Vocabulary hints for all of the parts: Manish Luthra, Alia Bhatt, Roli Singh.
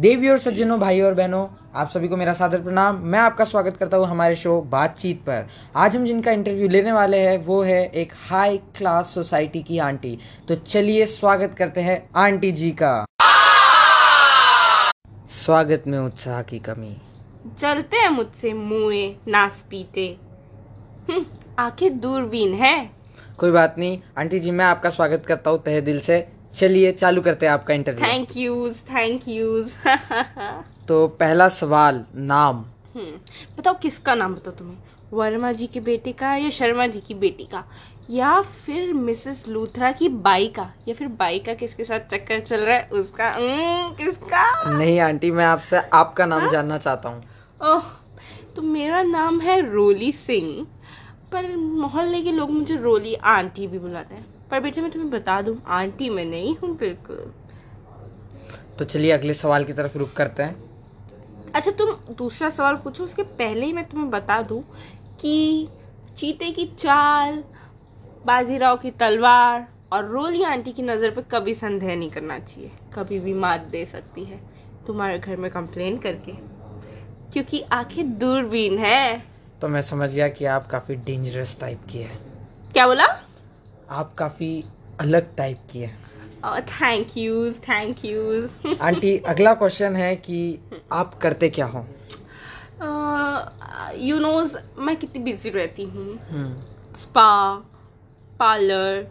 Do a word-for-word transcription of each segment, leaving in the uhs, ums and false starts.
देवी और सज्जनों, भाई और बहनों, आप सभी को मेरा सादर प्रणाम। मैं आपका स्वागत करता हूं हमारे शो बातचीत पर। आज हम जिनका इंटरव्यू लेने वाले हैं वो है एक हाई क्लास सोसाइटी की आंटी। तो चलिए स्वागत करते हैं आंटी जी का। स्वागत में उत्साह की कमी, चलते हैं मुझसे मुए नास पीटे, आंखें दूरबीन है। कोई बात नहीं आंटी जी, मैं आपका स्वागत करता हूँ तहे दिल से। चलिए चालू करते हैं आपका interview. Thank use, thank use. तो पहला सवाल, नाम बताओ। किसका नाम बताओ तुम्हें? वर्मा जी के बेटे का या शर्मा जी की बेटी का या फिर मिसेस लूथरा की बाई का या फिर बाई का किसके साथ चक्कर चल रहा है उसका? न, किसका? नहीं आंटी, मैं आपसे आपका नाम हा? जानना चाहता हूँ। ओह, तो मेरा नाम है रोली सिंह, पर मोहल्ले के लोग मुझे रोली आंटी भी बुलाते हैं। पर बेटे मैं तुम्हें बता दूं, आंटी मैं नहीं हूँ बिल्कुल। तो चलिए अगले सवाल की तरफ रुख करते हैं। अच्छा तुम दूसरा सवाल पूछो, उसके पहले ही मैं तुम्हें बता दूं कि चीते की चाल, बाजीराव की तलवार और रोली आंटी की नज़र पर कभी संदेह नहीं करना चाहिए। कभी भी मात दे सकती है तुम्हारे घर में कंप्लेन करके, क्योंकि आंखें दूरबीन है। तो मैं समझ गया कि आप काफ़ी डेंजरस टाइप की है। क्या बोला? आप काफी अलग टाइप की है। Thank use, thank use. Aunty अगला क्वेश्चन है कि आप करते क्या हो? यू नो मैं कितनी बिजी रहती हूँ। Spa, parlour,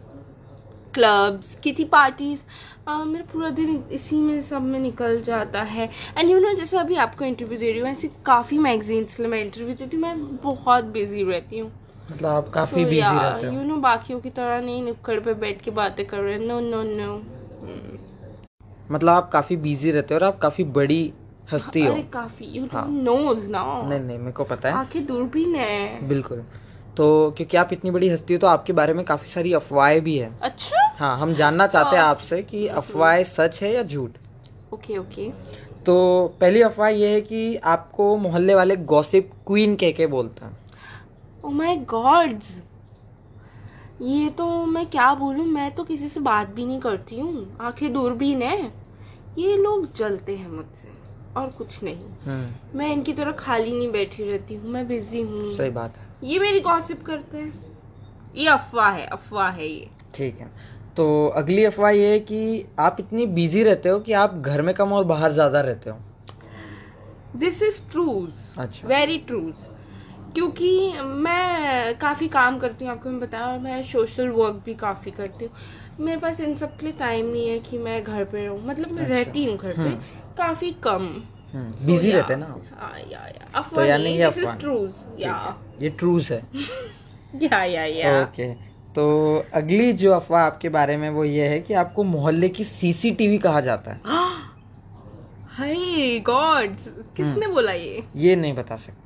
clubs, kitty parties, uh, मेरा पूरा दिन इसी में सब में निकल जाता है। एंड यू नो जैसे अभी आपको इंटरव्यू दे रही हूँ, ऐसे काफ़ी मैगजीन्स में मैं इंटरव्यू देती हूँ। मैं बहुत बिजी रहती हूँ। मतलब आप काफी बिजी रहते हो। यू नो बाकियों की तरह नहीं नुक्कड़ पे बैठ के बातें कर रहे हैं। नो नो नो मतलब आप काफी बिजी रहते हो और आप काफी बड़ी हस्ती हो। अरे काफी, यू नोज ना। नहीं नहीं मेरे को पता है, आंखें दूरबीन है बिल्कुल। तो क्योंकि आप इतनी बड़ी हस्ती हो तो आपके बारे में काफी सारी अफवाहें भी है। अच्छा हाँ, हम जानना चाहते हैं आपसे कि अफवाह सच है या झूठ। Okay okay. तो पहली अफवाह ये है कि आपको मोहल्ले वाले गॉसिप क्वीन कह के बोलते हैं। ओ माय गॉड्स, ये तो मैं क्या बोलूँ, मैं तो किसी से बात भी नहीं करती हूँ। आंखें दूरबीन है, ये लोग जलते हैं मुझसे और कुछ नहीं। मैं इनकी तरह खाली नहीं बैठी रहती हूँ, मैं बिजी हूँ। सही बात है। ये मेरी गॉसिप करते हैं, ये अफवाह है, अफवाह है ये। ठीक है। तो अगली अफवाह ये है कि आप इतनी बिजी रहते हो कि आप घर में कम और बाहर ज़्यादा रहते हो। This is trues, very trues, क्योंकि मैं काफ़ी काम करती हूँ, आपको मैं बताया, और मैं सोशल वर्क भी काफ़ी करती हूँ। मेरे पास इन सब के लिए टाइम नहीं है कि मैं घर पे रहूँ। मतलब मैं अच्छा, रहती हूँ घर पे काफ़ी कम, बिजी so, रहते हैं ना। हाँ या या अफवाह नहीं, दिस इज ट्रूज, या ये ट्रूज है। या या या ओके। तो अगली जो अफवाह आपके बारे में वो ये है कि आपको मोहल्ले की सीसीटीवी कहा जाता है। हाय गॉड्स, किसने बोला ये? ये नहीं बता सकते।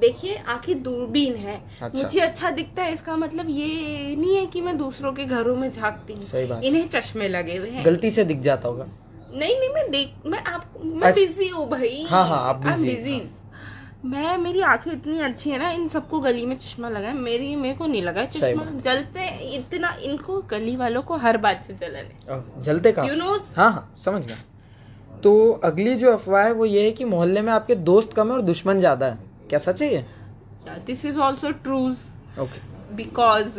देखिए आंखें दूरबीन है। अच्छा। मुझे अच्छा दिखता है, इसका मतलब ये नहीं है कि मैं दूसरों के घरों में झांकती हूँ। इन्हें चश्मे लगे हुए हैं, गलती से दिख जाता होगा। नहीं नहीं मैं देख मैं आप मैं अच्छा। बिजी हूँ भाई। हाँ हाँ आप बिजी, बिजी। हाँ। मैं मेरी आंखें इतनी अच्छी है ना, इन सबको गली में चश्मा लगा है, मेरी मेरे को नहीं लगा चश्मा। जलते इतना इनको, गली वालों को हर बात से जलन, जलते का समझ गया। तो अगली जो अफवाह है वो ये है कि मोहल्ले में आपके दोस्त कम है और दुश्मन ज्यादा है। क्या सच है ये? This is also trues, because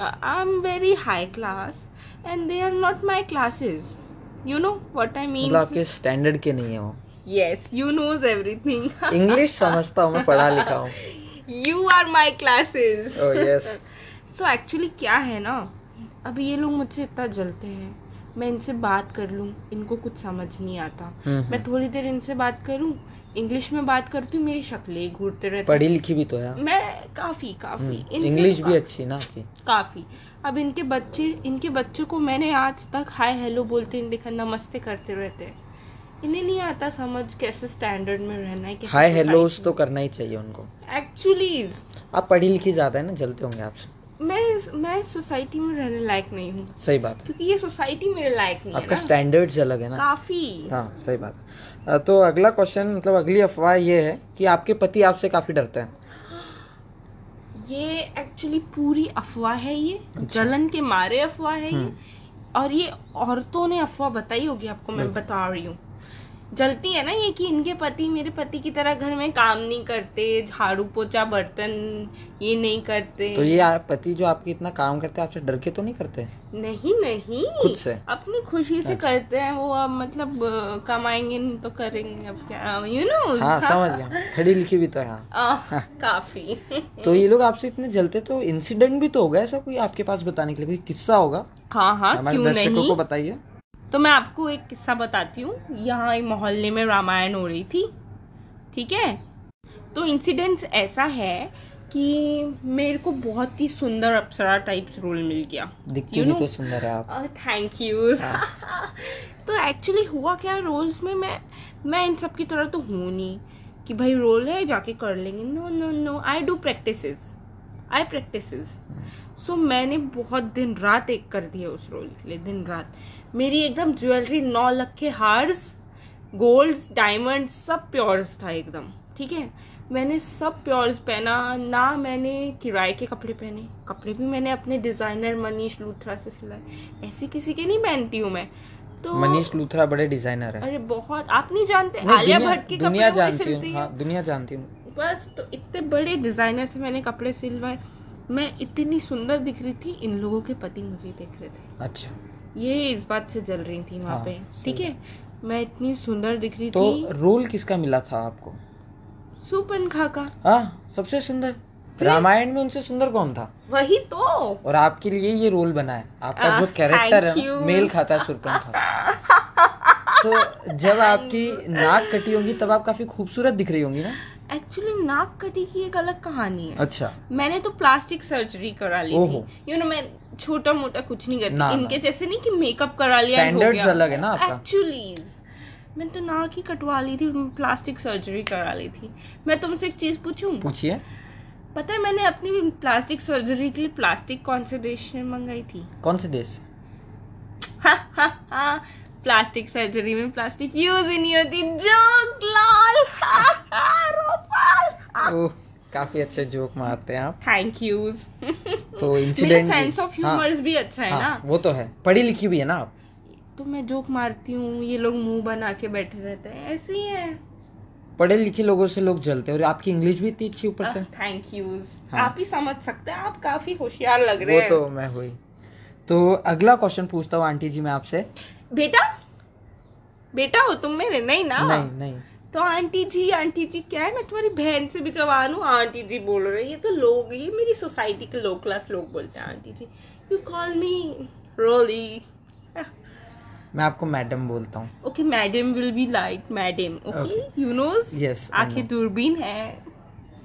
I am very high class and they are not my classes. You know what I mean, मतलब आपके स्टैंडर्ड के नहीं है वो। Yes, you knows everything. English समझता हूँ मैं, पढ़ा लिखा हूँ। You are my classes. Oh yes. So actually क्या है ना, अभी ये लोग मुझसे इतना जलते हैं, मैं इनसे बात कर लूँ इनको कुछ समझ नहीं आता। मैं थोड़ी देर इनसे बात करूँ, इंग्लिश में बात करती हूँ, मेरी शक्लें घूरते रहती। पढ़ी लिखी भी तो है मैं काफी काफी, इंग्लिश भी अच्छी ना आपकी काफी। अब इनके बच्चे, इनके बच्चों को मैंने आज तक हाय हेलो बोलते नहीं देखा, नमस्ते करते रहते हैं। इन्हें नहीं आता समझ कैसे स्टैंडर्ड में रहना है। हाय हेलोस तो करना ही चाहिए उनको। एक्चुअली आप पढ़ी लिखी ज्यादा है ना, जलते होंगे आपसे। मैं मैं सोसाइटी में रहने लायक नहीं हूँ। सही बात है, क्योंकि ये सोसाइटी मेरे लायक नहीं है। आपका स्टैंडर्ड्स अलग है ना काफी। हाँ सही बात है। तो अगला क्वेश्चन, मतलब अगली अफवाह ये है कि आपके पति आपसे काफी डरते हैं। ये एक्चुअली पूरी अफवाह है, ये जलन के मारे अफवाह है ये। और ये औरतों ने अफवाह बताई होगी आपको, मैं बता रही हूँ। जलती है ना ये कि इनके पति मेरे पति की तरह घर में काम नहीं करते, झाड़ू पोछा बर्तन ये नहीं करते। तो ये पति जो आपकी इतना काम करते हैं आपसे डर के तो नहीं करते? नहीं नहीं, खुद से अपनी खुशी से करते हैं वो। अब मतलब कमाएंगे नहीं तो करेंगे अब क्या, यू नो। हाँ समझ गया, खड़ी लिखी भी तो है। हाँ काफी। तो ये लोग आपसे इतने जलते, तो इंसिडेंट भी तो होगा ऐसा कोई आपके पास बताने के लिए, कोई किस्सा होगा? हाँ हाँ, हमारे दर्शकों को बताइए। तो मैं आपको एक किस्सा बताती हूँ। यहाँ एक मोहल्ले में रामायण हो रही थी, ठीक है। तो इंसिडेंस ऐसा है कि मेरे को बहुत ही सुंदर अप्सरा टाइप्स रोल मिल गया। दिखती भी तो सुंदर है आप। Thank you. तो एक्चुअली हुआ क्या, रोल्स में मैं मैं इन सब की तरह तो हूँ नहीं कि भाई रोल है जाके कर लेंगे। No no no, I do practices, I practices. So मैंने बहुत दिन रात एक कर दी है उस रोल के लिए, दिन रात। मेरी एकदम ज्वेलरी, नौ लाख के हार्स, गोल्ड्स, डायमंड, सब प्योर्स था एकदम, ठीक है। मैंने सब प्योर्स पहना ना, मैंने किराए के कपड़े पहने। कपड़े भी मैंने अपने डिज़ाइनर मनीष लूथरा से सिलाए, ऐसी किसी के नहीं पहनती हूँ मैं। तो मनीष लूथरा बड़े डिजाइनर है। अरे बहुत, आप नहीं जानते, आलिया भट्ट के कपड़े वो सिलती है, दुनिया जानती हूँ बस। तो इतने बड़े डिजाइनर से मैंने कपड़े सिलवाए, मैं इतनी सुंदर दिख रही थी, इन लोगों के पति मुझे देख रहे थे। अच्छा, ये इस बात से जल रही थी वहाँ हाँ, पे, ठीक है। मैं इतनी सुंदर दिख रही तो थी। तो रोल किसका मिला था आपको? सुपनखा का। हाँ, सबसे सुंदर। रामायण में उनसे सुंदर कौन था? वही तो। और आपके लिए ये रोल बना है, आपका आ, जो कैरेक्टर है मेल खाता है सुपनखा का। तो जब आपकी नाक कटी होगी तब आप काफी खूबसूरत दिख रही होंगी ना? एक्चुअली नाक कटी की एक अलग कहानी है। अच्छा। मैंने तो प्लास्टिक सर्जरी करा ली थी, यू नो। मैं छोटा मोटा कुछ नहीं करती, इनके जैसे नहीं कि मेकअप करा लिया, स्टैंडर्ड्स अलग है ना आपका। एक्चुअली मैंने तो नाक ही कटवा ली थी, प्लास्टिक सर्जरी करा ली थी। मैं तुमसे एक चीज पूछूं? पूछिए। पता है मैंने अपनी प्लास्टिक सर्जरी के लिए प्लास्टिक कौन से देश से मंगाई थी? कौन से देश? प्लास्टिक सर्जरी में प्लास्टिक यूज ही नहीं होती। जोक लाल। ओ, काफी अच्छे जोक मारते हैं आप। Thank you. तो इंसिडेंट, मेरा सेंस ऑफ ह्यूमर्स भी अच्छा है। हाँ, ना वो तो है, पढ़ी लिखी भी है ना आप। तो मैं जोक मारती हूँ, ये लोग मुंह बना के बैठे रहते हैं, ऐसे ही है। पढ़े लिखे लोगों से लोग जलते हैं। और आपकी इंग्लिश भी इतनी अच्छी ऊपर से। Thank you. आप ही समझ सकते हैं, आप काफी होशियार लग रहे हैं। वो तो मैं हुई। तो अगला क्वेश्चन पूछता हूँ आंटी जी मैं आपसे। बेटा बेटा हो तुम मेरे? नहीं ना। नहीं नहीं। तो आंटी जी, आंटी जी क्या है, मैं तुम्हारी बहन से भी जवान हूँ। आंटी जी बोल रही है तो लोग, ये मेरी सोसाइटी के लो क्लास लोग बोलते हैं aunty ji. You call me Roli. मैं आपको मैडम बोलता हूँ। Okay, madam will be like madam. Okay, you knows. Yes, आंखें दूरबीन है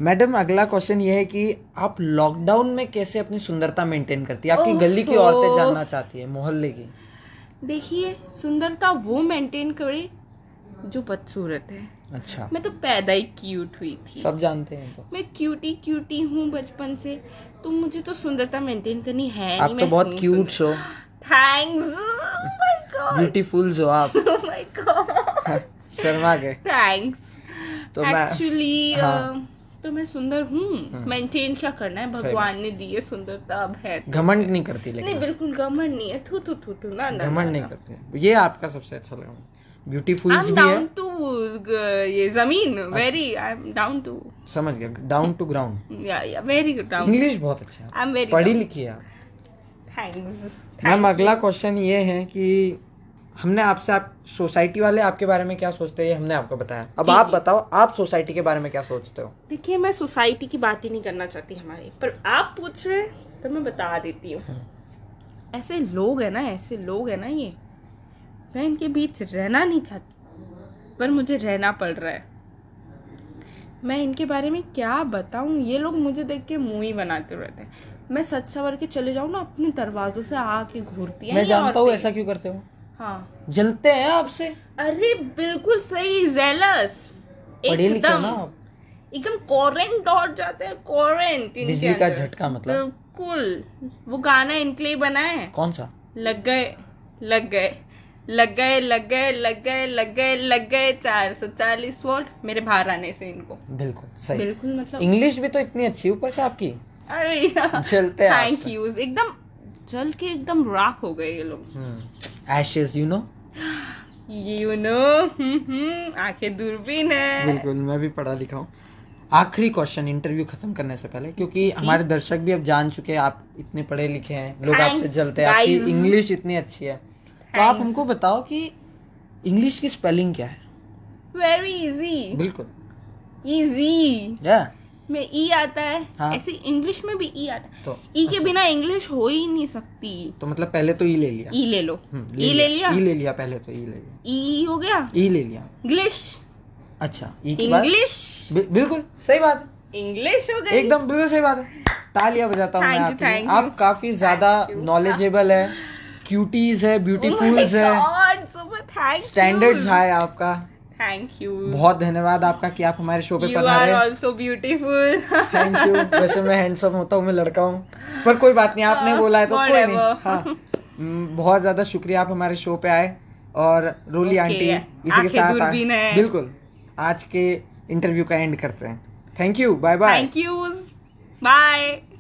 मैडम। अगला क्वेश्चन ये है कि आप लॉकडाउन में कैसे अपनी सुंदरता मेंटेन करती है? आपकी गली की औरतें जानना चाहती है, मोहल्ले की। देखिए, सुंदरता वो मेंटेन करे जो बदसूरत है। अच्छा। मैं तो पैदा ही क्यूट हुई थी, सब जानते हैं। तो मैं क्यूटी क्यूटी हूँ बचपन से, तो मुझे तो सुंदरता मेंटेन करनी है। आप तो बहुत क्यूट हो। Thanks. Oh my god, beautiful हो आप। ओह माय गॉड, शर्मा गए। थैंक्स। तो मैं एक्चुअली तो मैं सुंदर हूँ, मेंटेन क्या करना है, भगवान ने दी है सुंदरता। अब है, घमंड नहीं करती लेकिन। नहीं, बिल्कुल घमंड नहीं है। थू थू थू थू ना, घमंड नहीं करती। ये आपका सबसे अच्छा लगा। ब्यूटीफुल भी है। डाउन टू ये जमीन, very I am down to. समझ गया, डाउन टू ग्राउंड। या या, वेरी गुड। इंग्लिश बहुत अच्छा है, आई एम वेरी पढ़ी लिखी है। Thanks ma'am. अगला क्वेश्चन ये है कि हमने आपसे, आप सोसाइटी वाले आपके बारे में क्या सोचते हैं हमने आपको बताया। अब आप बताओ, आप सोसाइटी के बारे में क्या सोचते हो? देखिए, मैं सोसाइटी की बात ही नहीं करना चाहती हमारी, पर आप पूछ रहे तो मैं बता देती हूँ। ऐसे लोग है ना, ऐसे लोग है ना ये, मैं इनके बीच रहना नहीं चाहती, पर मुझे रहना पड़ रहा है। मैं इनके बारे में क्या बताऊँ, ये लोग मुझे देख के मुँह ही बनाते रहते हैं। मैं सच सवर के चले जाऊँ ना, अपने दरवाजों से आके घूरती है। मैं जानता हूँ ऐसा क्यों करते हो। हाँ, जलते हैं आपसे। अरे बिल्कुल सही, जेलस एकदम, एकदम कोरेंट डॉट जाते हैं। कोरेंट, बिजली का झटका मतलब। बिल्कुल, वो गाना इनके लिए बना है। कौन सा? लग गए लग गए लग गए लग गए लग गए लग गए लग गए चार सौ चालीस वोल्ट मेरे बाहर आने से इनको। बिल्कुल सही, बिल्कुल। मतलब इंग्लिश भी तो इतनी अच्छी ऊपर से आपकी। अरे चलते हैं। Thank you. एकदम जल के एकदम राख हो गए ये लोग, ashes, you know. You know आंखें दूरबीन है। बिल्कुल, मैं भी पढ़ा लिखा हूँ। आखिरी क्वेश्चन इंटरव्यू खत्म करने से पहले, क्योंकि हमारे दर्शक भी अब जान चुके हैं आप इतने पढ़े लिखे हैं, लोग आपसे जलते हैं, आपकी इंग्लिश इतनी अच्छी है, तो आप हमको बताओ कि इंग्लिश की स्पेलिंग क्या है। Very easy. बिल्कुल इजी। yeah. में ई आता है। हाँ। ऐसे इंग्लिश में भी ई आता है, तो ई के अच्छा। बिना इंग्लिश हो ही नहीं सकती। तो मतलब पहले तो ई ले लिया, ई ले लो, ई ले लिया, ई ले लिया, पहले तो ई ले लिया, ई हो गया, ई ले लिया, इंग्लिश। अच्छा, ई के बाद इंग्लिश। बिल्कुल सही बात है, इंग्लिश हो गई, एकदम बिल्कुल सही बात है। तालियां बजाता हूँ मैं आपके लिए। आप काफी ज्यादा नॉलेजेबल है, क्यूटीज है, ब्यूटीफुल्स है, स्टैंडर्ड्स हाई आपका। थैंक यू, बहुत धन्यवाद आपका कि आप हमारे शो पे पधारे। You are also beautiful. Thank you. वैसे मैं हैंडसम होता हूँ, मैं लड़का हूँ, पर कोई बात नहीं, आपने बोला है तो कोई नहीं। हाँ, बहुत ज्यादा शुक्रिया आप हमारे शो पे आए। और रोली आंटी इसी के साथ बिल्कुल आज के इंटरव्यू का एंड करते हैं। Thank you, bye bye. Thank you, bye.